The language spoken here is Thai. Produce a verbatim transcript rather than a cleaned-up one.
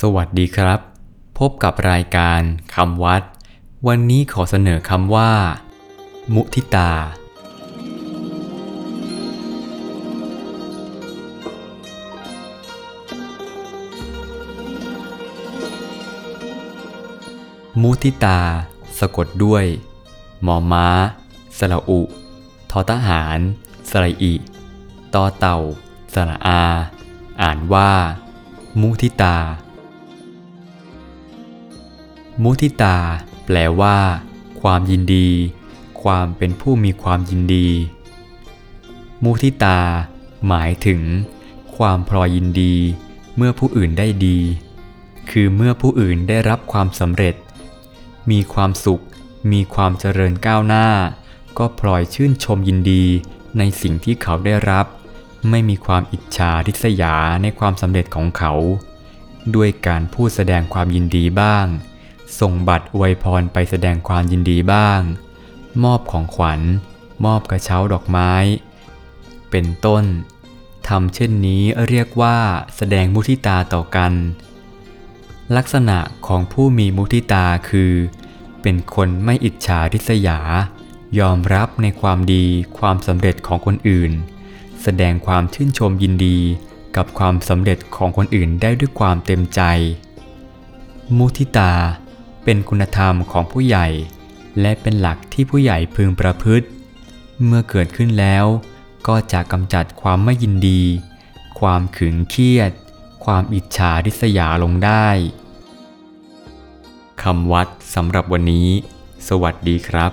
สวัสดีครับพบกับรายการคำวัดวันนี้ขอเสนอคำว่ามุทิตามุทิตาสะกดด้วยมอม้าสระอุทอทหารสระอิตอเต่าสระอาอ่านว่ามุทิตามุทิตาแปลว่าความยินดีความเป็นผู้มีความยินดีมุทิตาหมายถึงความพลอยยินดีเมื่อผู้อื่นได้ดีคือเมื่อผู้อื่นได้รับความสำเร็จมีความสุขมีความเจริญก้าวหน้าก็พลอยชื่นชมยินดีในสิ่งที่เขาได้รับไม่มีความอิจฉาริษยาในความสำเร็จของเขาด้วยการพูดแสดงความยินดีบ้างส่งบัตรอวยพรไปแสดงความยินดีบ้างมอบของขวัญมอบกระเช้าดอกไม้เป็นต้นทำเช่นนี้เรียกว่าแสดงมุทิตาต่อกันลักษณะของผู้มีมุทิตาคือเป็นคนไม่อิจฉาริษยายอมรับในความดีความสำเร็จของคนอื่นแสดงความชื่นชมยินดีกับความสำเร็จของคนอื่นได้ด้วยความเต็มใจมุทิตาเป็นคุณธรรมของผู้ใหญ่และเป็นหลักที่ผู้ใหญ่พึงประพฤติเมื่อเกิดขึ้นแล้วก็จะกำจัดความไม่ยินดีความขึงเครียดความอิจฉาริษยาลงได้คำวัดสำหรับวันนี้สวัสดีครับ